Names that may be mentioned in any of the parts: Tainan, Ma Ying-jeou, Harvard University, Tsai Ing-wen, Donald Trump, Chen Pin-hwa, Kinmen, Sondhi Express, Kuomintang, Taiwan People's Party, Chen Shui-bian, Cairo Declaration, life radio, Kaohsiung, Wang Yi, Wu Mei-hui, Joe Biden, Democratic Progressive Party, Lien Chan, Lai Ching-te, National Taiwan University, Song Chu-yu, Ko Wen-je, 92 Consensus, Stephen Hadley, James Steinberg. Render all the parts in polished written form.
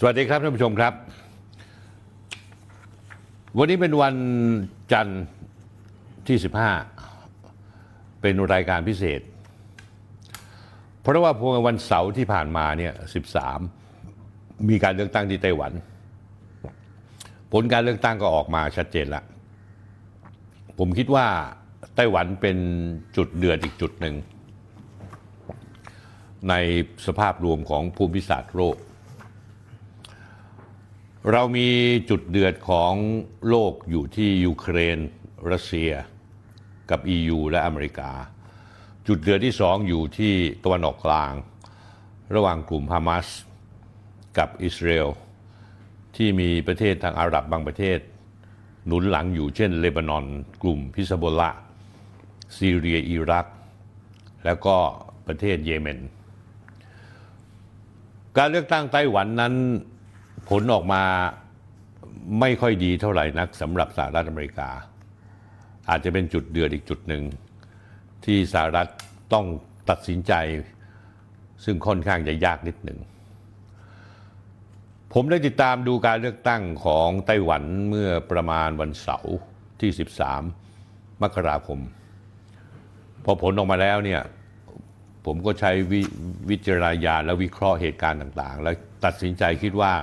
สวัสดีครับท่านผู้ชมครับวันนี้เป็นวันจันทร์ที่15เป็นรายการพิเศษเพราะว่าพวงวันเสาร์ที่ผ่านมาเนี่ย13มีการเลือกตั้งที่ไต้หวันผลการเลือกตั้งก็ออกมาชัดเจนละผมคิดว่าไต้หวันเป็นจุดเดือดอีกจุดหนึ่งในสภาพรวมของภูมิศาสตร์โลกเรามีจุดเดือดของโลกอยู่ที่ยูเครนรัสเซียกับ EU และอเมริกาจุดเดือดที่สองอยู่ที่ตะวันออกกลางระหว่างกลุ่มฮามาสกับอิสราเอลที่มีประเทศทางอาหรับบางประเทศหนุนหลังอยู่เช่นเลบานอนกลุ่มฮิซบอลลาห์ซีเรียอิรักแล้วก็ประเทศเยเมนการเลือกตั้งไต้หวันนั้นผลออกมาไม่ค่อยดีเท่าไหร่นักสำหรับสหรัฐอเมริกาอาจจะเป็นจุดเดือดอีกจุดหนึ่งที่สหรัฐต้องตัดสินใจซึ่งค่อนข้างจะยากนิดหนึ่งผมได้ติดตามดูการเลือกตั้งของไต้หวันเมื่อประมาณวันเสาร์ที่13มกราคมพอผลออกมาแล้วเนี่ยผมก็ใช้วิจารณญาณและวิเคราะห์เหตุการณ์ต่างๆและตัดสินใจคิดว่า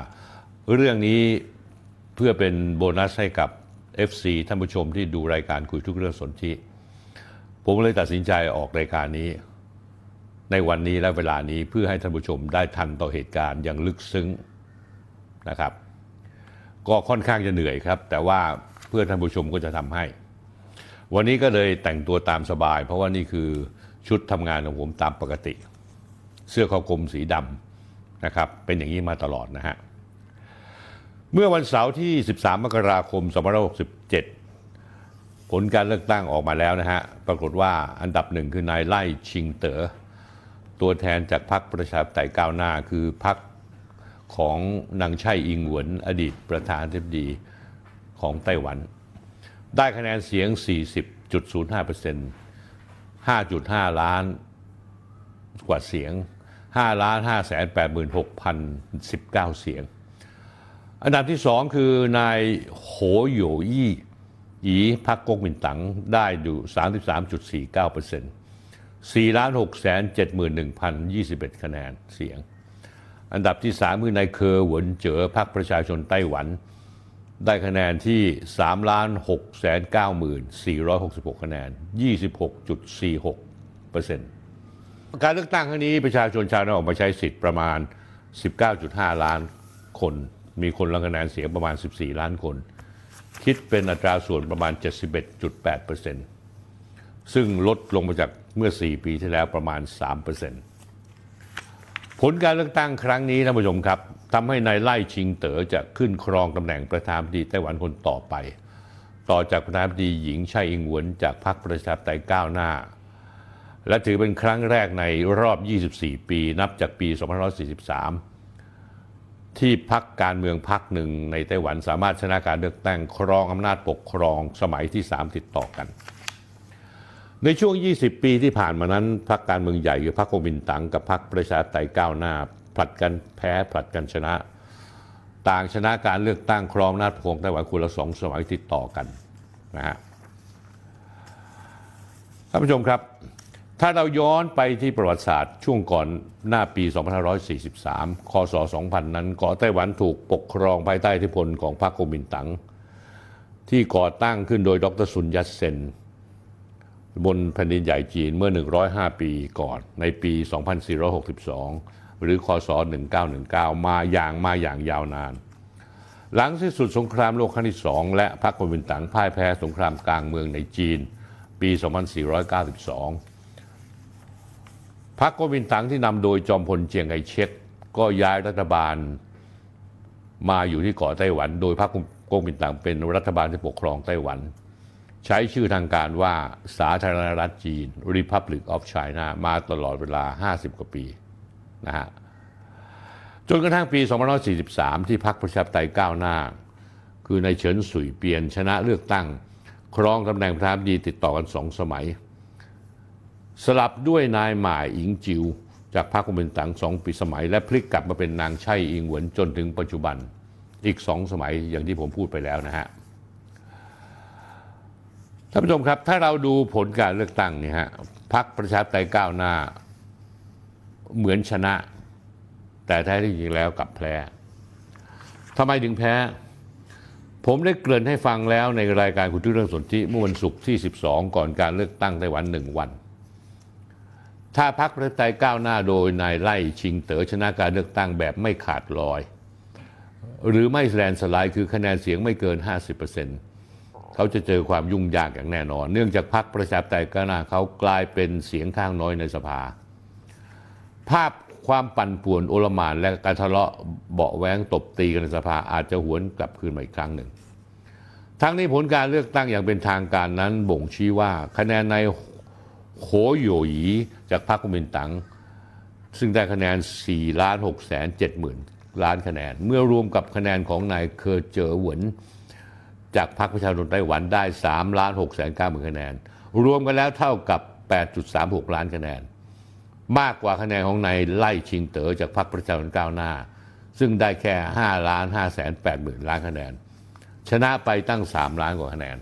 เรื่องนี้เพื่อเป็นโบนัสให้กับ FC ท่านผู้ชมที่ดูรายการคุยทุกเรื่องสนธิผมเลยตัดสินใจออกรายการนี้ในวันนี้และเวลานี้เพื่อให้ท่านผู้ชมได้ทันต่อเหตุการณ์อย่างลึกซึ้งนะครับก็ค่อนข้างจะเหนื่อยครับแต่ว่าเพื่อท่านผู้ชมก็จะทำให้วันนี้ก็เลยแต่งตัวตามสบายเพราะว่านี่คือชุดทำงานของผมตามปกติเสื้อคอกลมสีดำนะครับเป็นอย่างนี้มาตลอดนะฮะเมื่อวันเสาร์ที่13มกราคม2567ผลการเลือกตั้งออกมาแล้วนะฮะปรากฏว่าอันดับหนึ่งคือนายไล่ชิงเต๋อตัวแทนจากพรรคประชาธิปไตยก้าวหน้าคือพรรคของนางไช่อิงหวนอดีตประธานาธิบดีของไต้หวันได้คะแนนเสียง 40.05% 5.5 ล้านกว่าเสียง 5,586,019 เสียงอันดับที่สองคือนายโหโยอี้หยีพรรคก๊กมินตั๋งได้อยู่ 33.49% 4,671,021 คะแนนเสียงอันดับที่3คือนายเคอหวนเจ๋อพรรคประชาชนไต้หวันได้คะแนนที่ 3,690,466 คะแนน 26.46% การเลือกตั้งครั้งนี้ประชาชนชาวไต้หวันออกมาใช้สิทธิ์ประมาณ 19.5 ล้านคนมีคนลงคะแนนเสียงประมาณ14ล้านคนคิดเป็นอัตราส่วนประมาณ 71.8% ซึ่งลดลงมาจากเมื่อ4ปีที่แล้วประมาณ 3%ผลการเลือกตั้งครั้งนี้ท่านผู้ชมครับทำให้นายไล่ชิงเต๋อจะขึ้นครองตำแหน่งประธานาธิบดีไต้หวันคนต่อไปต่อจากประธานาธิบดีหญิงไช่อิงหวนจากพรรคประชาธิปไตยก้าวหน้าและถือเป็นครั้งแรกในรอบ24ปีนับจากปี2543ที่พรรคการเมืองพรรคหนึ่งในไต้หวันสามารถชนะการเลือกตั้งครองอำนาจปกครองสมัยที่3ติดต่อกันในช่วง20ปีที่ผ่านมานั้นพรรคการเมืองใหญ่คือพรรคก๊กมินตั๋งกับพรรคประชาธิปไตยก้าวหน้าผลัดกันแพ้ผลัดกันชนะต่างชนะการเลือกตั้งครองอำนาจปกครองไต้หวันคนละ2สมัยติดต่อกันนะฮะท่านผู้ชมครับถ้าเราย้อนไปที่ประวัติศาสตร์ช่วงก่อนหน้าปี2543 คศ 2000 นั้นเกาะไต้หวันถูกปกครองภายใต้อิทธิพลของพรรคก๊กมินตั๋งที่ก่อตั้งขึ้นโดยดรซุนยัตเซนบนแผ่นดินใหญ่จีนเมื่อ105ปีก่อนในปี2462หรือคศ1919มาอย่างยาวนานหลังสิ้นสุดสงครามโลกครั้งที่2และพรรคก๊กมินตั๋งพ่ายแพ้สงครามกลางเมืองในจีนปี2492พรรคก๊กมินตั๋งที่นำโดยจอมพลเจียงไคเชกก็ย้ายรัฐบาลมาอยู่ที่เกาะไต้หวันโดยพรรคก๊กมินตั๋งเป็นรัฐบาลที่ปกครองไต้หวันใช้ชื่อทางการว่าสาธารณรัฐจีน Republic of China มาตลอดเวลา50กว่าปีนะฮะจนกระทั่งปี2543ที่พรรคประชาธิปไตยก้าวหน้าคือนายเฉินสุยเปียนชนะเลือกตั้งครองตำแหน่งประธานาธิบดีติดต่อกัน2สมัยสลับด้วยนายหม่าอิงจิว จากพรรคคอมมิวนิสต์ 2 ปีสมัยและพลิกกลับมาเป็นนางไช่อิงหวนจนถึงปัจจุบันอีก2 สมัยอย่างที่ผมพูดไปแล้วนะฮะท่านผู้ชมครับถ้าเราดูผลการเลือกตั้งเนี่ยฮะพรรคประชาธิปไตยก้าวหน้าเหมือนชนะแต่แท้จริงแล้วกลับแพ้ทำไมถึงแพ้ผมได้เกริ่นให้ฟังแล้วในรายการคุณทุเรื่องสนธิเมื่อวันศุกร์ที่ 12 ก่อนการเลือกตั้งไต้หวัน1 วันถ้าพรรคประชาธิปไตยก้าวหน้าโดยนายไล่ชิงเต๋อชนะการเลือกตั้งแบบไม่ขาดลอยหรือไม่แลนด์สไลด์คือคะแนนเสียงไม่เกิน 50%เขาจะเจอความยุ่งยากอย่างแน่นอนเนื่องจากพรรคประชาธิปไตยก้าวหน้าเขากลายเป็นเสียงข้างน้อยในสภาภาพความปั่นป่วนโอลหม่านและการทะเลาะเบาะแว้งตบตีกันในสภาอาจจะหวนกลับคืนมาอีกครั้งหนึ่งทั้งนี้ผลการเลือกตั้งอย่างเป็นทางการนั้นบ่งชี้ว่าคะแนนในโหโยหยีจากพรรคกุมินตังซึ่งได้คะแนน 4,670,000 ล้านคะแนนเมื่อรวมกับคะแนนของนายเคอเจอหวนจากพรรคประชาชนไต้หวันได้ 3,690,000 คะแนนรวมกันแล้วเท่ากับ 8.36 ล้านคะแนนมากกว่าคะแนนของนายไล่ชิงเต๋อจากพรรคประชาชนก้าวหน้าซึ่งได้แค่ 5,580,000 ล้านคะแนนชนะไปตั้ง 3 ล้านกว่าคะแนน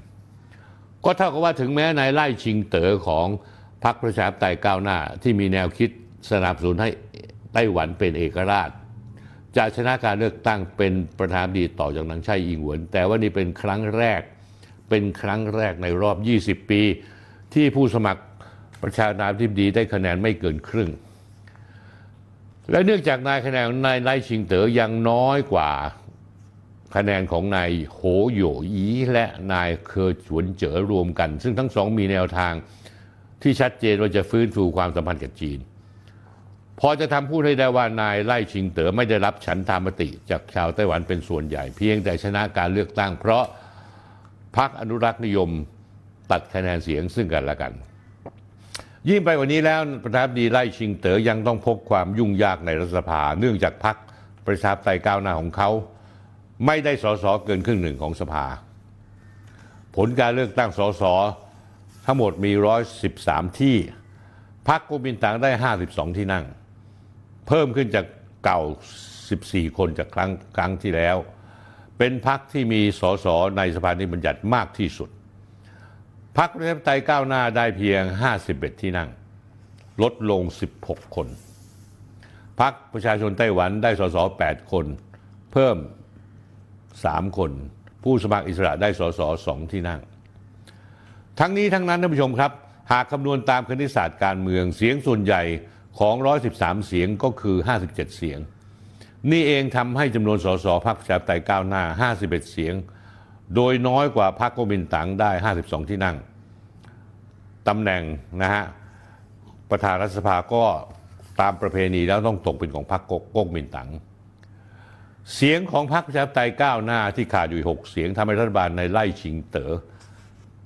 ก็เท่ากับว่าถึงแม้นายไล่ชิงเต๋อของพรรคประชาธิปไตยก้าวหน้าที่มีแนวคิดสนับสนุนให้ไต้หวันเป็นเอกราชจะชนะการเลือกตั้งเป็นประธานาธิบดีต่อจากนางไช่อิงหวนแต่ว่านี่เป็นครั้งแรกในรอบ 20 ปีที่ผู้สมัครประธานาธิบดีได้คะแนนไม่เกินครึ่งและเนื่องจากคะแนนของนายไล่ชิงเต๋อยังน้อยกว่าคะแนนของนายโหโยอีและนายเคอฉวนเจ๋อรวมกันซึ่งทั้งสองมีแนวทางที่ชัดเจนว่าจะฟื้นฟูความสัมพันธ์กับจีนพอจะทำพูดให้ได้ว่านายไล่ชิงเต๋อไม่ได้รับฉันทามติจากชาวไต้หวันเป็นส่วนใหญ่เพียงแต่ชนะการเลือกตั้งเพราะพรรคอนุรักษนิยมตัดคะแนนเสียงซึ่งกันและกันยิ่งไปกว่านี้แล้วประธานาธิบดีไล่ชิงเต๋อยังต้องพบความยุ่งยากในรัฐสภาเนื่องจากพรรคประชาธิปไตยก้าวหน้าของเขาไม่ได้ส.ส.เกินครึ่งหนึ่งของสภาผลการเลือกตั้งส.ส.ทั้งหมดมี113ที่พรรคกุมินตังได้52ที่นั่งเพิ่มขึ้นจากเก่า14คนจากครั้งที่แล้วเป็นพรรคที่มีส.ส.ในสภานิติบัญญัติมากที่สุดพรรคประชาธิปไตยก้าวหน้าได้เพียง51ที่นั่งลดลง16คนพรรคประชาชนไต้หวันได้ส.ส.8คนเพิ่ม3คนผู้สมัครอิสระได้ส.ส. 2ที่นั่งทั้งนี้ทั้งนั้นท่านผู้ชมครับหากคำนวณตามคณิตศาสตร์การเมืองเสียงส่วนใหญ่ของ113เสียงก็คือ57เสียงนี่เองทำให้จำนวนส.ส.พรรคประชาธิปไตยก้าวหน้า51เสียงโดยน้อยกว่าพรรคก๊กมินตั๋งได้52ที่นั่งตำแหน่งนะฮะประธานรัฐสภาก็ตามประเพณีแล้วต้องตกเป็นของพรรคก๊กมินตั๋งเสียงของพรรคประชาธิปไตยก้าวหน้าที่ขาดอยู่6เสียงทำให้รัฐบาลในไล่ชิงเต๋อ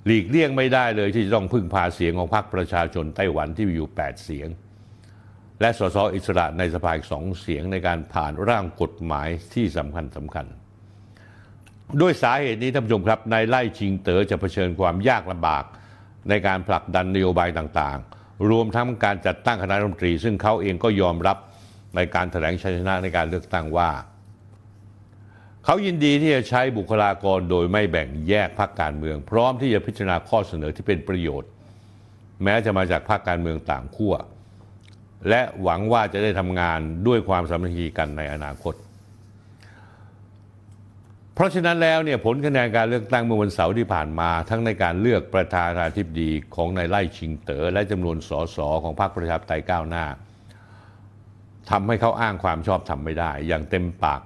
หลีกเลี่ยงไม่ได้เลยที่จะต้องพึ่งพาเสียงของพรรคประชาชนไต้หวันที่มีอยู่8เสียงและส.ส.อิสระในสภาอีก2เสียงในการผ่านร่างกฎหมายที่สำคัญด้วยสาเหตุนี้ท่านผู้ชมครับนายไล่ชิงเต๋อจะเผชิญความยากลำบากในการผลักดันนโยบายต่างๆรวมทั้งการจัดตั้งคณะรัฐมนตรีซึ่งเขาเองก็ยอมรับในการแถลงชัยชนะในการเลือกตั้งว่าเขายินดีที่จะใช้บุคลากรโดยไม่แบ่งแยกพรรคการเมืองพร้อมที่จะพิจารณาข้อเสนอที่เป็นประโยชน์แม้จะมาจากพรรคการเมืองต่างขั้วและหวังว่าจะได้ทำงานด้วยความสามัคคีกันในอนาคตเพราะฉะนั้นแล้วเนี่ยผลคะแนนการเลือกตั้งเมื่อวันเสาร์ที่ผ่านมาทั้งในการเลือกประธานาธิบดีของนายไล่ชิงเต๋อและจำนวนส.ส.ของพรรคประชาธิปไตยก้าวหน้าทำให้เขาอ้างความชอบธรรมไม่ได้อย่างเต็มปาก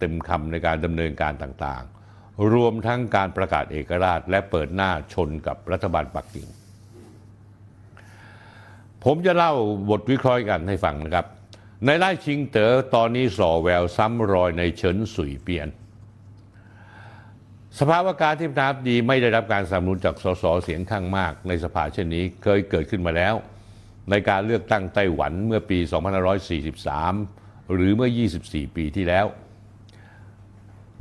เต็มคำในการดำเนินการต่างๆรวมทั้งการประกาศเอกราชและเปิดหน้าชนกับรัฐบาลปักกิ่งผมจะเล่าบทวิเคราะห์กันให้ฟังนะครับนายไล่ชิงเต๋อตอนนี้ส่อแววซ้ำรอยในเฉินสุยเปียนสภาวะการที่ประธานาธิบดีไม่ได้รับการสนับสนุนจากส.ส.เสียงข้างมากในสภาเช่นนี้เคยเกิดขึ้นมาแล้วในการเลือกตั้งไต้หวันเมื่อปี 2543 หรือเมื่อ 24 ปีที่แล้ว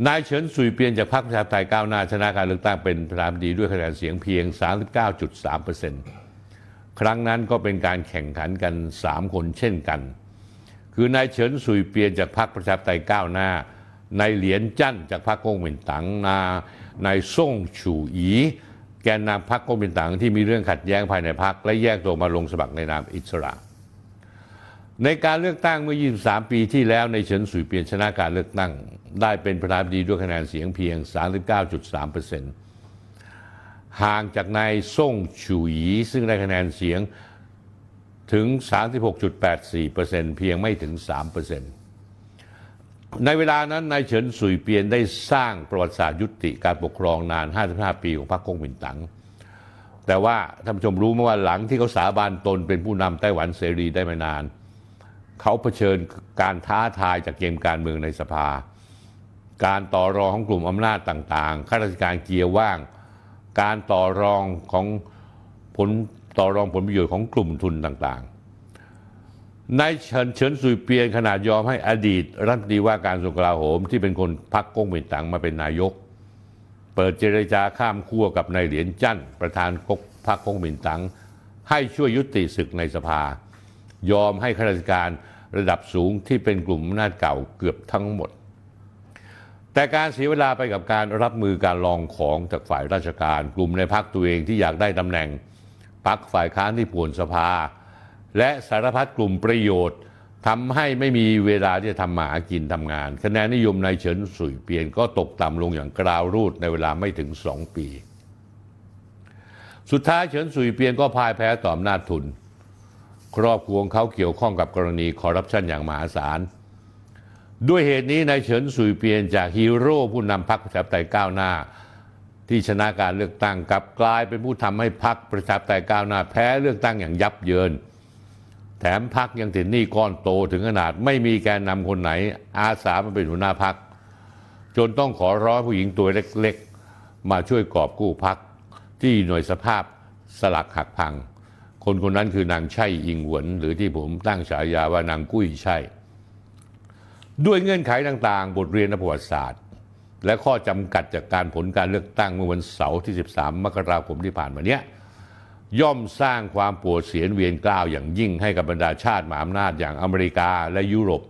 นายเฉินสุยเปียนจากพรรคประชาธิปไตยก้าวหน้าชนะการเลือกตั้งเป็นประธานาธิบดีด้วยคะแนนเสียงเพียง 39.3% ครั้งนั้นก็เป็นการแข่งขันกัน3คนเช่นกัน คือนายเฉินสุยเปียนจากพรรคประชาธิปไตยก้าวหน้านายเหลียนจั่นจากพรรคก๊กมินตั๋งนายซ่งฉู่อีแกนนำพรรคก๊กมินตั๋งที่มีเรื่องขัดแย้งภายในพรรคและแยกตัวมาลงสมัครในนามอิสระในการเลือกตั้งเมื่อ23ปีที่แล้วนายเฉินสุยเปียนชนะการเลือกตั้งได้เป็นประธานาธิบดีด้วยคะแนนเสียงเพียง 39.3% ห่างจากนายซ่งฉู่อีซึ่งได้คะแนนเสียงถึง 36.84% เพียงไม่ถึง 3% ในเวลานั้นนายเฉินสุยเปียนได้สร้างประวัติศาสตร์ยุติการปกครองนาน55ปีของพรรคก๊กมินตั๋งแต่ว่าท่านผู้ชมรู้ไหมว่าหลังที่เขาสาบานตนเป็นผู้นำไต้หวันเสรีได้ไม่นานเขาเผชิญการท้าทายจากเกมการเมืองในสภาการต่อรองของกลุ่มอำนาจต่างๆข้าราชการเกียร์ว่างการต่อรองของผลประโยชน์ของกลุ่มทุนต่างๆนายเฉินสุยเปียนขนาดยอมให้อดีตรัฐมนตรีว่าการกระทรวงกลาโหมที่เป็นคนพรรคก๊กมินตั๋งมาเป็นนายกเปิดเจรจาข้ามขั้วกับนายเหลียนจั่นประธานพรรคก๊กมินตั๋งให้ช่วยยุติศึกในสภายอมให้ข้าราชการระดับสูงที่เป็นกลุ่มอำนาจเก่าเกือบทั้งหมดแต่การเสียเวลาไปกับการรับมือการลองของจากฝ่ายราชการกลุ่มในพรรคตัวเองที่อยากได้ตำแหน่งพรรคฝ่ายค้านที่ป่วนสภาและสารพัดกลุ่มประโยชน์ทำให้ไม่มีเวลาที่จะทำมาหากินทำงานคะแนนนิยมนายเฉินสุยเปียนก็ตกต่ำลงอย่างกราวรูดในเวลาไม่ถึง2ปีสุดท้ายเฉินสุยเปียนก็พ่ายแพ้ต่ออำนาจทุนครอบครัวของเขาเกี่ยวข้องกับกรณีคอร์รัปชันอย่างมหาศาลด้วยเหตุนี้นายเฉินสุยเปียนจากฮีโร่ผู้นำพรรคประชาธิปไตยก้าวหน้าที่ชนะการเลือกตั้งกลับกลายเป็นผู้ทำให้พรรคประชาธิปไตยก้าวหน้าแพ้เลือกตั้งอย่างยับเยินแถมพรรคยังติดหนี้ก้อนโตถึงขนาดไม่มีแกนนำคนไหนอาสามาเป็นหัวหน้าพรรคจนต้องขอร้องผู้หญิงตัวเล็กๆมาช่วยกอบกู้พรรคที่หน่วยสภาพสลักหักพังคนนั้นคือนางไช่อิงหวนหรือที่ผมตั้งฉายาว่านางกุ้ยไช่ด้วยเงื่อนไขต่างๆบทเรียนประวัติศาสตร์และข้อจำกัดจากการผลการเลือกตั้งเมื่อวันเสาร์ที่13มกราคมที่ผ่านมานี้ย่อมสร้างความปวดเสียนเวียนกล้าวอย่างยิ่งให้กับบรรดาชาติมหาอำนาจอย่างอเมริกาและยุโรป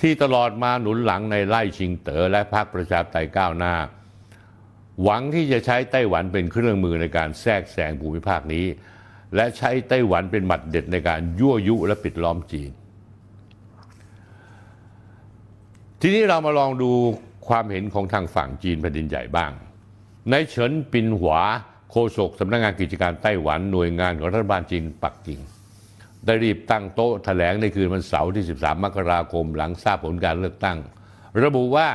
ที่ตลอดมาหนุนหลังในไล่ชิงเต๋อและพรรคประชาธิปไตยก้าวหน้าหวังที่จะใช้ไต้หวันเป็นเครื่องมือในการแทรกแซงภูมิภาคนี้และใช้ไต้หวันเป็นหมัดเด็ดในการยั่วยุและปิดล้อมจีนทีนี้เรามาลองดูความเห็นของทางฝั่งจีนแผ่นดินใหญ่บ้างนายเฉินปินหวาโฆษกสำนักงานกิจการไต้หวันหน่วยงานของรัฐบาลจีนปักกิ่งได้รีบตั้งโต๊ะแถลงในคืนวันเสาร์ที่13มกราคมหลังทราบผลการเลือกตั้งระบุว่า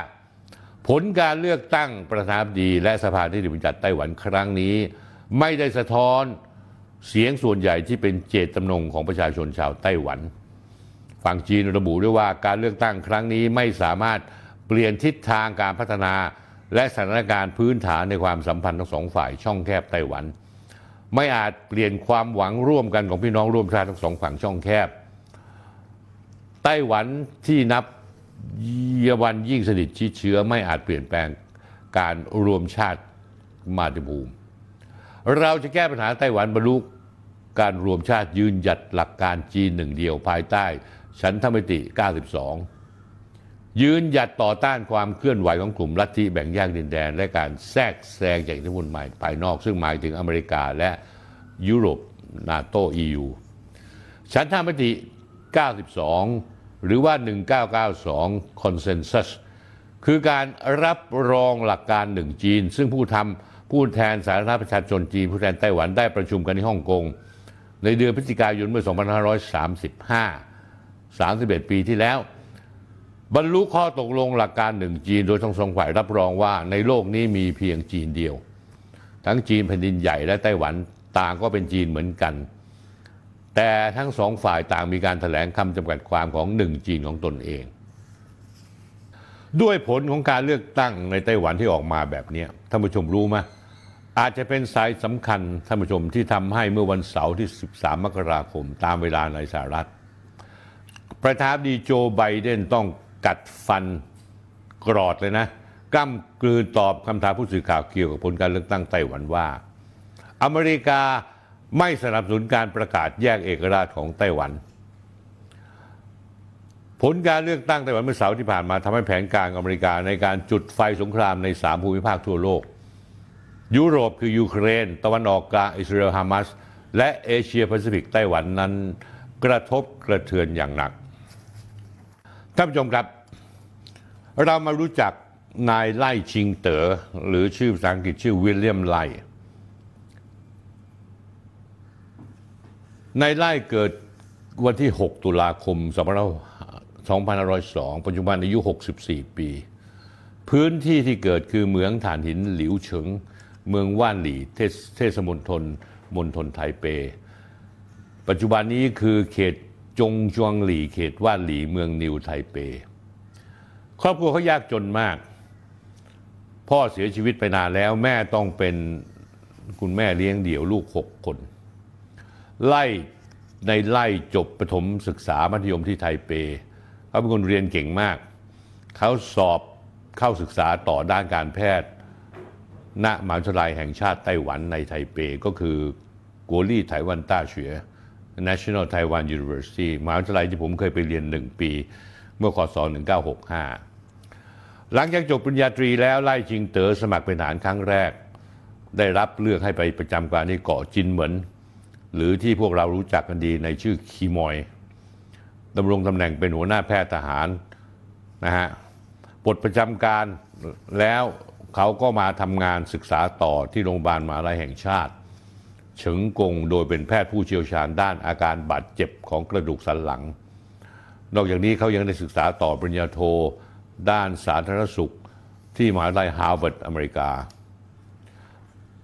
ผลการเลือกตั้งประธานาธิบดีและสภาที่ดิบจัดไต้หวันครั้งนี้ไม่ได้สะท้อนเสียงส่วนใหญ่ที่เป็นเจตจำนงของประชาชนชาวไต้หวันฝั่งจีนระบุด้วยว่าการเลือกตั้งครั้งนี้ไม่สามารถเปลี่ยนทิศทางการพัฒนาและสถานการณ์พื้นฐานในความสัมพันธ์ทั้งสองฝ่ายช่องแคบไต้หวันไม่อาจเปลี่ยนความหวังร่วมกันของพี่น้องร่วมชาติทั้งสองฝั่งช่องแคบไต้หวันที่นับวันยิ่งสนิทชิดเชื้อไม่อาจเปลี่ยนแปลงการรวมชาติมาตุภูมิเราจะแก้ปัญหาไต้หวันบรรลุการรวมชาติยืนหยัดหลักการจีนหนึ่งเดียวภายใต้ฉันทมิติ92ยืนหยัดต่อต้านความเคลื่อนไหวของกลุ่มลัทธิแบ่งแยกดินแดนและการแทรกแซงจากอิทธิพลใหม่ภายนอกซึ่งหมายถึงอเมริกาและยุโรปนาโต้ EU ฉันทมิติ92หรือว่า1992 Consensus คือการรับรองหลักการหนึ่งจีนซึ่งผู้แทนสาธารณรัฐประชาชนจีนผู้แทนไต้หวันได้ประชุมกันที่ฮ่องกงในเดือนพฤศจิกายนเมื่อ 2535 31 ปีที่แล้วบรรลุข้อตกลงหลักการหนึ่งจีนโดยทั้งสองฝ่ายรับรองว่าในโลกนี้มีเพียงจีนเดียวทั้งจีนแผ่นดินใหญ่และไต้หวันต่างก็เป็นจีนเหมือนกันแต่ทั้งสองฝ่ายต่างมีการแถลงคำจำกัดความของหนึ่งจีนของตนเองด้วยผลของการเลือกตั้งในไต้หวันที่ออกมาแบบนี้ท่านผู้ชมรู้ไหมอาจจะเป็นสายสำคัญท่านผู้ชมที่ทำให้เมื่อวันเสาร์ที่13มกราคมตามเวลาในสหรัฐประธานาธิบดีโจไบเดนต้องกัดฟันกรอดเลยนะกล้ำกลืนตอบคำถามผู้สื่อข่าวเกี่ยวกับผลการเลือกตั้งไต้หวันว่าอเมริกาไม่สนับสนุนการประกาศแยกเอกราชของไต้หวัน ผลการเลือกตั้งไต้หวันเมื่อเสาร์ที่ผ่านมาทำให้แผนการอเมริกาในการจุดไฟสงครามใน3ภูมิภาคทั่วโลกยุโรปคือยูเครนตะวันออกกลางอิสราเอลฮามาสและเอเชียแปซิฟิกไต้หวันนั้นกระทบกระเทือนอย่างหนักท่านผู้ชมครับเรามารู้จักนายไล่ชิงเต๋อหรือชื่อภาษาอังกฤษชื่อวิลเลียมไล่นายไล่เกิดวันที่6ตุลาคม2502ปัจจุบันอายุ64ปีพื้นที่ที่เกิดคือเหมืองถ่านหินหลิวเฉิงเมืองว่านหลี่เทศมณฑลไทเปปัจจุบันนี้คือเขตจงจวงหลี่เขตว่านหลี่เมืองนิวไทเปครอบครัวเขายากจนมากพ่อเสียชีวิตไปนานแล้วแม่ต้องเป็นคุณแม่เลี้ยงเดี่ยวลูก6คนไล่ในไล่จบประถมศึกษามัธยมที่ไทเปเขาเป็นคนเรียนเก่งมากเขาสอบเข้าศึกษาต่อด้านการแพทย์ณมหาวิทยาลัยแห่งชาติไต้หวันในไทเปก็คือกัวลี่ไต้หวันต้าเฉีย National Taiwan University มหาวิทยาลัยที่ผมเคยไปเรียน1ปีเมื่อคศ1965หลังจากจบปริญญาตรีแล้วไล่ชิงเต๋อสมัครเป็นทหารครั้งแรกได้รับเลือกให้ไปประจำการที่เกาะจินเหมินหรือที่พวกเรารู้จักกันดีในชื่อคีมอยดำรงตำแหน่งเป็นหัวหน้าแพทย์ทหารนะฮะปลดประจำการแล้วเขาก็มาทำงานศึกษาต่อที่โรงพยาบาลมหาวิทยาลัยแห่งชาติเฉิงกงโดยเป็นแพทย์ผู้เชี่ยวชาญด้านอาการบาดเจ็บของกระดูกสันหลังนอกจากนี้เขายังได้ศึกษาต่อปริญญาโทด้านสาธารณสุขที่มหาวิทยาลัยฮาร์วาร์ดอเมริกา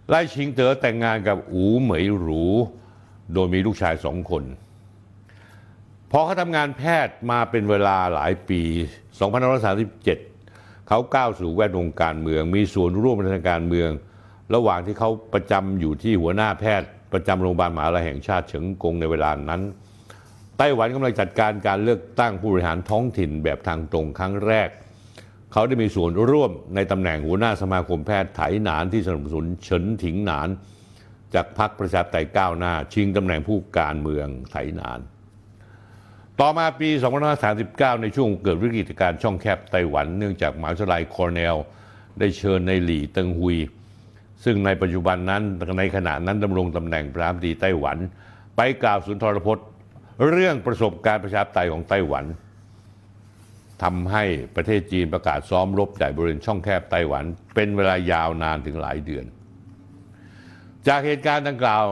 ไล่ชิงเต๋อแต่งงานกับอู๋เหมยหรูโดยมีลูกชาย2 คนพอเขาทำงานแพทย์มาเป็นเวลาหลายปี2537เขาก้าวสู่แวดวงการเมืองมีส่วนร่วมในทางการเมืองระหว่างที่เขาประจำอยู่ที่หัวหน้าแพทย์ประจำโรงพยาบาลมหาวิทยาลัยแห่งชาติเฉิงกงในเวลานั้นไต้หวันกำลังจัดการการเลือกตั้งผู้บริหารท้องถิ่นแบบทางตรงครั้งแรกเขาได้มีส่วนร่วมในตำแหน่งหัวหน้าสมาคมแพทย์ไถหนานที่สนับสนุนเฉินถิงหนานจากพรรคประชาธิปไตยก้าวหน้าชิงตำแหน่งผู้การเมืองไถหนานต่อมาปี2539ในช่วงเกิดวิกฤตการณ์ช่องแคบไต้หวันเนื่องจากมหาวิทยาลัยคอร์เนลได้เชิญในหลี่เติงฮุยซึ่งในปัจจุบันนั้นในขณะนั้นดำรงตำแหน่งประธานาธิบดีไต้หวันไปกล่าวสุนทรพจน์เรื่องประสบการณ์ประชาธิปไตยของไต้หวันทำให้ประเทศจีนประกาศซ้อมรบใหญ่บริเวณช่องแคบไต้หวันเป็นเวลายาวนานถึงหลายเดือนจากเหตุการณ์ดังกล่าว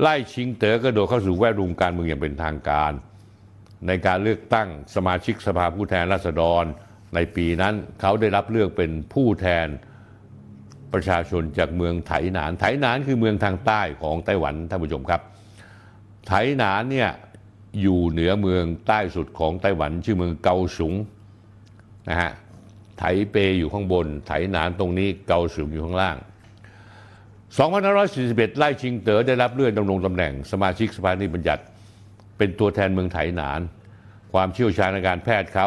ไล่ชิงเต๋อกระโดดเข้าสู่แวดวงการเมืองอย่างเป็นทางการในการเลือกตั้งสมาชิกสภาผู้แทนราษฎรในปีนั้นเขาได้รับเลือกเป็นผู้แทนประชาชนจากเมืองไถหนานไถหนานคือเมืองทางใต้ของไต้หวันท่านผู้ชมครับไถหนานเนี่ยอยู่เหนือเมืองใต้สุดของไต้หวันชื่อเมืองเกาสุงนะฮะไถเปอยู่ข้างบนไถหนานตรงนี้เกาสุงอยู่ข้างล่าง2541ไล่ชิงเต๋อได้รับเลื่อนดำรงตำแหน่งสมาชิกสภานิติบัญญัติเป็นตัวแทนเมืองไถหนานความเชี่ยวชาญในการแพทย์เข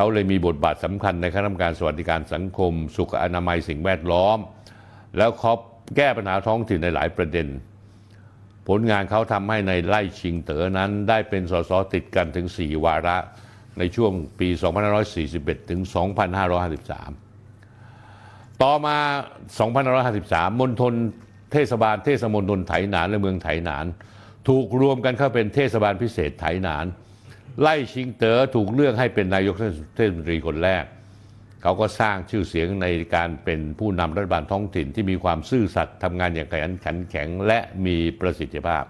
าเลยมีบทบาทสำคัญในคณะกรรมการสวัสดิการสังคมสุขอนามัยสิ่งแวดล้อมแล้วเขาแก้ปัญหาท้องถิ่นในหลายประเด็นผลงานเขาทำให้ในไล่ชิงเต๋อนั้นได้เป็นสสติดกันถึง4วาระในช่วงปี2541ถึง2553ต่อมา2553มณฑลเทศบาลเทศมณฑลไถหนานและเมืองไถหนานถูกรวมกันเข้าเป็นเทศบาลพิเศษไถหนานไล่ชิงเต๋อถูกเลือกให้เป็นนายกเทศมนตรีคนแรกเขาก็สร้างชื่อเสียงในการเป็นผู้นำรัฐบาลท้องถิ่นที่มีความซื่อสัตย์ทำงานอย่างขยันขันแข็งและมีประสิทธิภาพ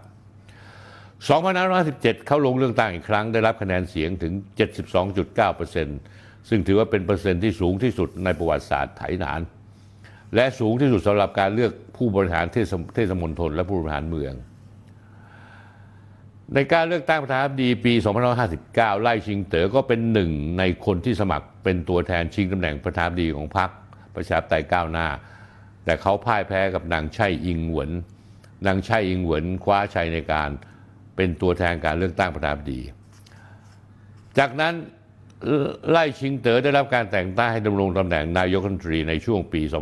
2557เขาลงเลือกตั้งอีกครั้งได้รับคะแนนเสียงถึง 72.9% ซึ่งถือว่าเป็นเปอร์เซ็นต์ที่สูงที่สุดในประวัติศาสตร์ไถหนานและสูงที่สุดสำหรับการเลือกผู้บริหารเทศมณฑลและผู้บริหารเมืองในการเลือกตั้งประธานาธิบดีปี2559ไล่ชิงเต๋อก็เป็น1ในคนที่สมัครเป็นตัวแทนชิงตำแหน่งประธานาธิบดีของพรรคประชาธิปไตยก้าวหน้าแต่เขาพ่ายแพ้กับนางไช่อิงเหวินนางไช่อิงเหวินคว้าชัยในการเป็นตัวแทนการเลือกตั้งประธานาธิบดีจากนั้นไล่ชิงเต๋อได้รับการแต่งตั้งให้ดำรงตำแหน่งนายกรัฐมนตรีในช่วงปี2560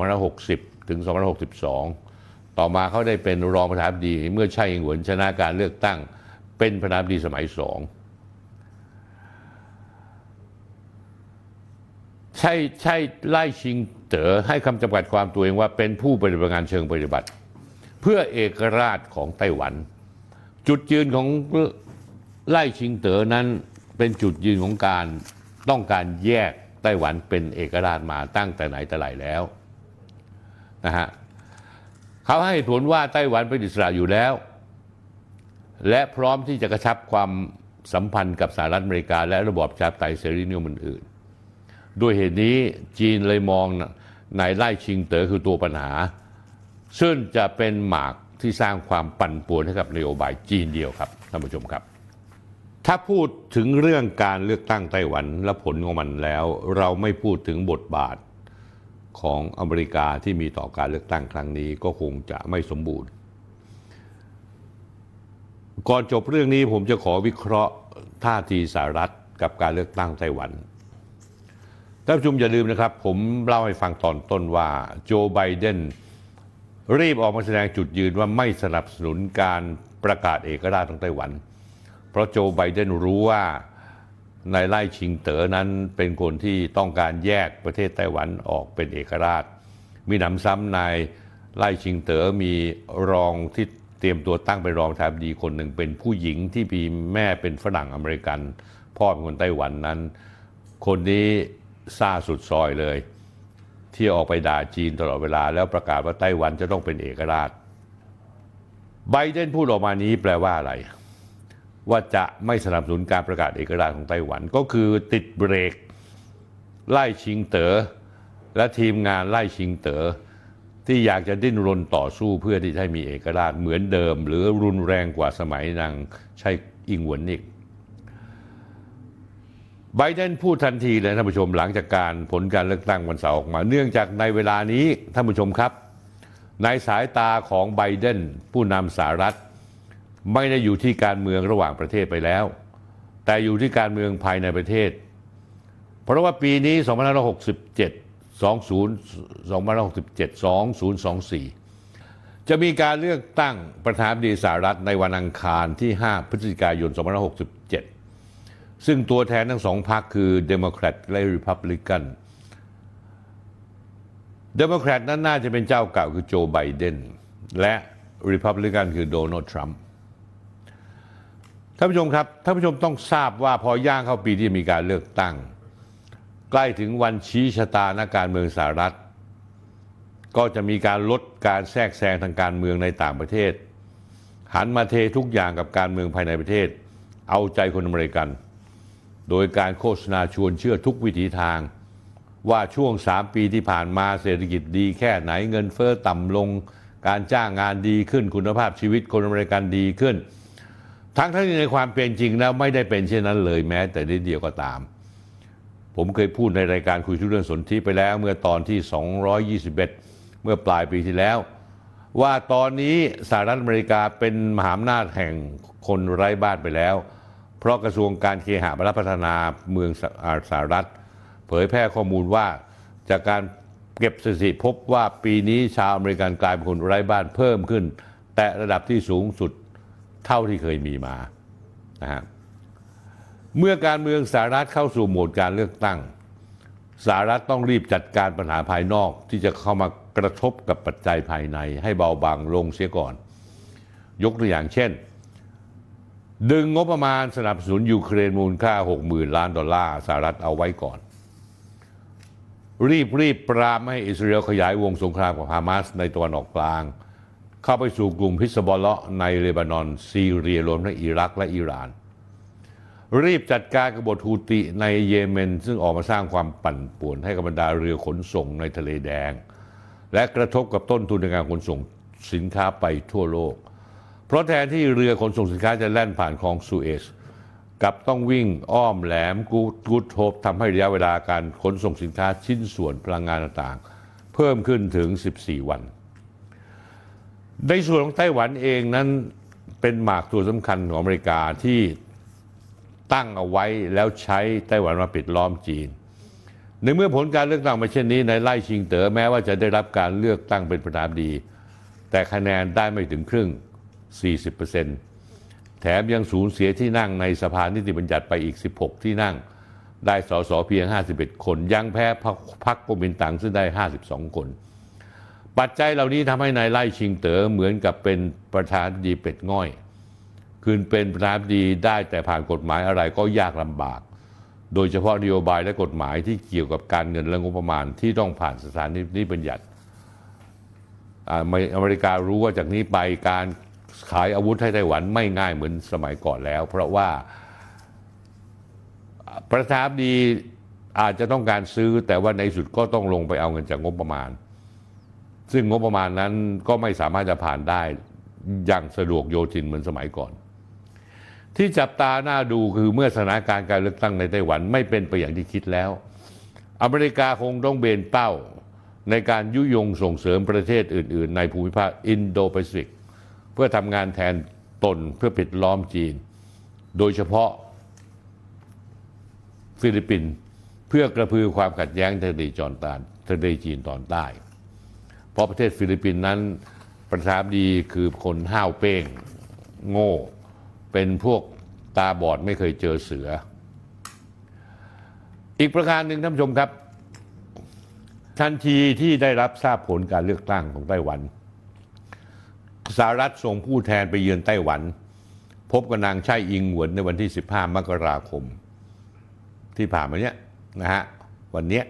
ถึง2562ต่อมาเขาได้เป็นรองประธานาธิบดีเมื่อไช่อิงเหวินชนะการเลือกตั้งเป็นประธานาธิบดีสมัย 2 ใช่ไล่ชิงเต๋อให้คำจำกัดความตัวเองว่าเป็นผู้ปฏิบัติงานเชิงปฏิบัติเพื่อเอกราชของไต้หวันจุดยืนของไล่ชิงเต๋อนั้นเป็นจุดยืนของการต้องการแยกไต้หวันเป็นเอกราชมาตั้งแต่ไหนแต่ไรแล้วนะฮะเขาให้ผลว่าไต้หวันเป็นอิสระอยู่แล้วและพร้อมที่จะกระชับความสัมพันธ์กับสหรัฐอเมริกาและระบอบประชาธิปไตยเสรีนิยมอื่นๆด้วยเหตุนี้จีนเลยมองนายไล่ชิงเต๋อคือตัวปัญหาซึ่งจะเป็นหมากที่สร้างความปั่นป่วนให้กับนโยบายจีนเดียวครับท่านผู้ชมครับถ้าพูดถึงเรื่องการเลือกตั้งไต้หวันและผลของมันแล้วเราไม่พูดถึงบทบาทของอเมริกาที่มีต่อการเลือกตั้งครั้งนี้ก็คงจะไม่สมบูรณ์ก่อนจบเรื่องนี้ผมจะขอวิเคราะห์ท่าทีสหรัฐกับการเลือกตั้งไต้หวันท่านผู้ชมอย่าลืมนะครับผมเล่าให้ฟังตอนต้นว่าโจไบเดนรีบออกมาแสดงจุดยืนว่าไม่สนับสนุนการประกาศเอกราชของไต้หวันเพราะโจไบเดนรู้ว่านายไล่ชิงเต๋อนั้นเป็นคนที่ต้องการแยกประเทศไต้หวันออกเป็นเอกราชมีหนำซ้ำนายไล่ชิงเต๋อมีรองที่เตรียมตัวตั้งเป็นรองประธานาธิบดีคนหนึ่งเป็นผู้หญิงที่มีแม่เป็นฝรั่งอเมริกันพ่อเป็นคนไต้หวันนั้นคนนี้ซ่าสุดซอยเลยที่ออกไปด่าจีนตลอดเวลาแล้วประกาศว่าไต้หวันจะต้องเป็นเอกราชไบเดนพูดออกมานี้แปลว่าอะไรว่าจะไม่สนับสนุนการประกาศเอกราชของไต้หวันก็คือติดเบรกไล่ชิงเต๋อและทีมงานไล่ชิงเต๋อที่อยากจะดิ้นรนต่อสู้เพื่อที่จะให้มีเอกราชเหมือนเดิมหรือรุนแรงกว่าสมัยนางไช่อิงหวนอีกไบเดนพูดทันทีเลยท่านผู้ชมหลังจากการผลการเลือกตั้งวันเสาร์ออกมาเนื่องจากในเวลานี้ท่านผู้ชมครับในสายตาของไบเดนผู้นำสหรัฐไม่ได้อยู่ที่การเมืองระหว่างประเทศไปแล้วแต่อยู่ที่การเมืองภายในประเทศเพราะว่าปีนี้2567 2024จะมีการเลือกตั้งประธานาธิบดีสหรัฐในวันอังคารที่5พฤศจิกายน2567ซึ่งตัวแทนทั้งสองพรรคคือเดโมแครตและรีพับลิกันเดโมแครตนั้นน่าจะเป็นเจ้าเก่าคือโจไบเดนและรีพับลิกันคือโดนัลด์ทรัมป์ท่านผู้ชมครับท่านผู้ชมต้องทราบว่าพอย่างเข้าปีที่มีการเลือกตั้งใกล้ถึงวันชี้ชะตานักการเมืองสหรัฐก็จะมีการลดการแทรกแซงทางการเมืองในต่างประเทศหันมาเททุกอย่างกับการเมืองภายในประเทศเอาใจคนอเมริกันโดยการโฆษณาชวนเชื่อทุกวิถีทางว่าช่วง3 ปีที่ผ่านมาเศรษฐกิจดีแค่ไหนเงินเฟ้อต่ำลงการจ้างงานดีขึ้นคุณภาพชีวิตคนอเมริกันดีขึ้นทั้งที่ในความเป็นจริงแล้วไม่ได้เป็นเช่นนั้นเลยแม้แต่นิดเดียวก็ตามผมเคยพูดในรายการคุยทุกเรื่องสนธิไปแล้วเมื่อตอนที่221เมื่อปลายปีที่แล้วว่าตอนนี้สหรัฐอเมริกาเป็นมหาอำนาจแห่งคนไร้บ้านไปแล้วเพราะกระทรวงการเคหะและพัฒนาเมืองสหรัฐเผยแพร่ข้อมูลว่าจากการเก็บสถิติพบว่าปีนี้ชาวอเมริกันกลายเป็นคนไร้บ้านเพิ่มขึ้นแต่ระดับที่สูงสุดเท่าที่เคยมีมานะฮะเมื่อการเมืองสหรัฐเข้าสู่โหมดการเลือกตั้งสหรัฐต้องรีบจัดการปัญหาภายนอกที่จะเข้ามากระทบกับปัจจัยภายในให้เบาบางลงเสียก่อนยกตัวอย่างเช่นดึงงบประมาณสนับสนุนยูเครนมูลค่า$60,000 ล้านสหรัฐเอาไว้ก่อนรีบปรามให้อิสราเอลขยายวงสงครามกับฮามาสในตะวันออกกลางเข้าไปสู่กลุ่มฮิซบอลเลาะห์ในเลบานอนซีเรียรวมทั้งอิรักและอิหร่านรีบจัดการกบฏฮูติในเยเมนซึ่งออกมาสร้างความปั่นป่วนให้กับบรรดาเรือขนส่งในทะเลแดงและกระทบกับต้นทุนในการขนส่งสินค้าไปทั่วโลกเพราะแทนที่เรือขนส่งสินค้าจะแล่นผ่านคลองสุเอซกลับต้องวิ่งอ้อมแหลมกูดโฮปทำให้ระยะเวลาการขนส่งสินค้าชิ้นส่วนพลังงานต่างๆเพิ่มขึ้นถึง14 วันในส่วนของไต้หวันเองนั้นเป็นหมากตัวสำคัญของอเมริกาที่ตั้งเอาไว้แล้วใช้ไต้หวันมาปิดล้อมจีนในเมื่อผลการเลือกตั้งมาเช่นนี้นายไล่ชิงเต๋อแม้ว่าจะได้รับการเลือกตั้งเป็นประธานาธิบดีแต่คะแนนได้ไม่ถึงครึ่ง 40% แถมยังสูญเสียที่นั่งในสภานิติบัญญัติไปอีก16 ที่นั่ง ได้สสเพียง51คนยังแพ้พรรคก๊กมินตั๋งซึ่งได้52คนปัจจัยเหล่านี้ทำให้นายไล่ชิงเต๋อเหมือนกับเป็นประธานาธิบดีเป็ดง่อยคือเป็นประธานาธิบดีได้แต่ผ่านกฎหมายอะไรก็ยากลำบากโดยเฉพาะนโยบายและกฎหมายที่เกี่ยวกับการเงินและงบประมาณที่ต้องผ่านสภานิติบัญญัติอเมริการู้ว่าจากนี้ไปการขายอาวุธให้ไต้หวันไม่ง่ายเหมือนสมัยก่อนแล้วเพราะว่าประธานาธิบดีอาจจะต้องการซื้อแต่ว่าในสุดก็ต้องลงไปเอาเงินจากงบประมาณซึ่งงบประมาณนั้นก็ไม่สามารถจะผ่านได้อย่างสะดวกโยทินเหมือนสมัยก่อนที่จับตาหน้าดูคือเมื่อสถานการณ์การเลือกตั้งในไต้หวันไม่เป็นไปอย่างที่คิดแล้วอเมริกาคงต้องเบนเป้าในการยุยงส่งเสริมประเทศอื่นๆในภูมิภาคอินโดแปซิฟิกเพื่อทำงานแทนตนเพื่อปิดล้อมจีนโดยเฉพาะฟิลิปปินส์เพื่อกระพือความขัดแย้งทะเลจอนตานทะเลจีนตอนใต้เพราะประเทศฟิลิปปินส์นั้นประธานาธิบดีคือคนห้าวเป้งโง่เป็นพวกตาบอดไม่เคยเจอเสืออีกประการหนึ่งท่านผู้ชมครับทันทีที่ได้รับทราบผลการเลือกตั้งของไต้หวันสหรัฐส่งผู้แทนไปเยือนไต้หวันพบกับนางไช่อิงหวนในวันที่15มกราคมที่ผ่านมาเนี้ยนะฮะวันนี้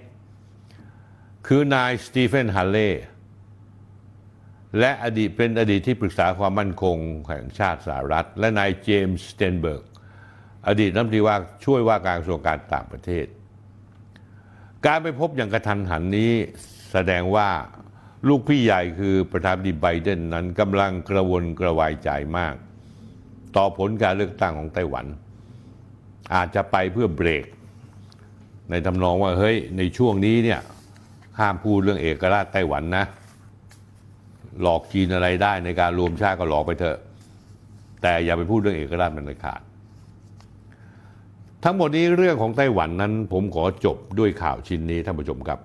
คือนายสตีเฟนฮาร์เลย์และเป็นอดีตที่ปรึกษาความมั่นคงแห่งชาติสหรัฐและนายเจมส์สเตนเบิร์กอดีตรัฐมนตรีว่าช่วยว่าการกระทรวงการต่างประเทศการไปพบอย่างกระทันหันนี้แสดงว่าลูกพี่ใหญ่คือประธานาธิบดีไบเดนนั้นกำลังกระวนกระวายใจมากต่อผลการเลือกตั้งของไต้หวันอาจจะไปเพื่อเบรกในทำนองว่าเฮ้ยในช่วงนี้เนี่ยห้ามพูดเรื่องเอกราชไต้หวันนะหลอกจีนอะไรได้ในการรวมชาติก็หลอกไปเถอะแต่อย่าไปพูดเรื่องเอกราชมันเลยขาดทั้งหมดนี้เรื่องของไต้หวันนั้นผมขอจบด้วยข่าวชิ้นนี้ท่านผู้ชมครับ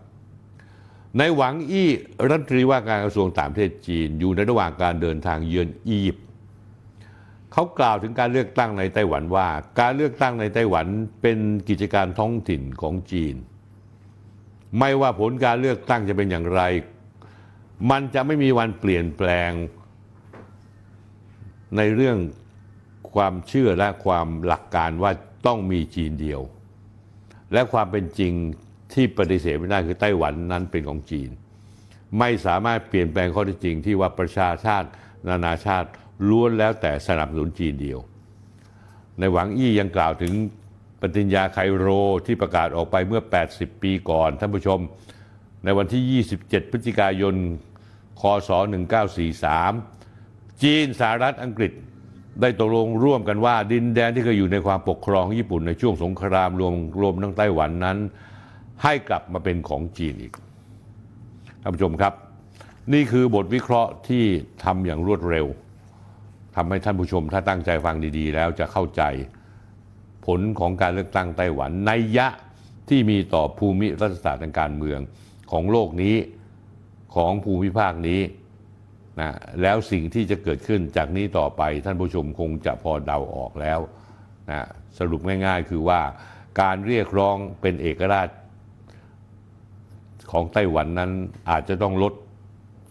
นายหวังอี้รัฐมนตรีว่าการกระทรวงต่างประเทศจีนอยู่ในระหว่างการเดินทางเยือนอียิปต์เขากล่าวถึงการเลือกตั้งในไต้หวันว่าการเลือกตั้งในไต้หวันเป็นกิจการท้องถิ่นของจีนไม่ว่าผลการเลือกตั้งจะเป็นอย่างไรมันจะไม่มีวันเปลี่ยนแปลงในเรื่องความเชื่อและความหลักการว่าต้องมีจีนเดียวและความเป็นจริงที่ปฏิเสธไม่ได้คือไต้หวันนั้นเป็นของจีนไม่สามารถเปลี่ยนแปลงข้อเท็จจริงที่ว่าประชาชาตินานาชาติล้วนแล้วแต่สนับสนุนจีนเดียวในหวังอี้ยังกล่าวถึงปฏิญญาไคโรที่ประกาศออกไปเมื่อ80ปีก่อนท่านผู้ชมในวันที่27พฤศจิกายนค.ศ. 1943จีนสหรัฐอังกฤษได้ตกลงร่วมกันว่าดินแดนที่เคยอยู่ในความปกครองญี่ปุ่นในช่วงสงครามรวมทั้งไต้หวันนั้นให้กลับมาเป็นของจีนอีกท่านผู้ชมครับนี่คือบทวิเคราะห์ที่ทำอย่างรวดเร็วทำให้ท่านผู้ชมถ้าตั้งใจฟังดีๆแล้วจะเข้าใจผลของการเลือกตั้งไต้หวันนัยยะที่มีต่อภูมิรัฐศาสตร์ทางการเมืองของโลกนี้ของภูมิภาคนี้นะแล้วสิ่งที่จะเกิดขึ้นจากนี้ต่อไปท่านผู้ชมคงจะพอเดาออกแล้วนะสรุปง่ายๆคือว่าการเรียกร้องเป็นเอกราชของไต้หวันนั้นอาจจะต้องลด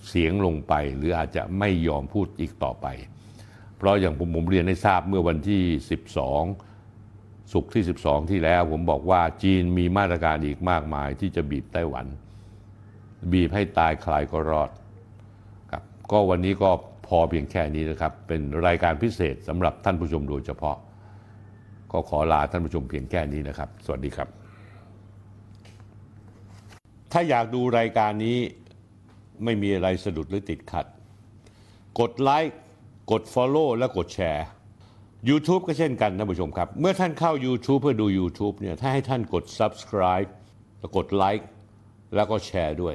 เสียงลงไปหรืออาจจะไม่ยอมพูดอีกต่อไปเพราะอย่างผมเรียนให้ทราบเมื่อวันที่12ศุกร์ที่12ที่แล้วผมบอกว่าจีนมีมาตรการอีกมากมายที่จะบีบไต้หวันบีบให้ตายคลายก็รอดครับก็วันนี้ก็พอเพียงแค่นี้นะครับเป็นรายการพิเศษสำหรับท่านผู้ชมโดยเฉพาะก็ขอลาท่านผู้ชมเพียงแค่นี้นะครับสวัสดีครับถ้าอยากดูรายการนี้ไม่มีอะไรสะดุดหรือติดขัดกดไลค์กด Follow และกดแชร์ YouTube ก็เช่นกันท่านผู้ชมครับเมื่อท่านเข้า YouTube เพื่อดู YouTube เนี่ยถ้าให้ท่านกด Subscribe แล้วกดไลค์แล้วก็แชร์ด้วย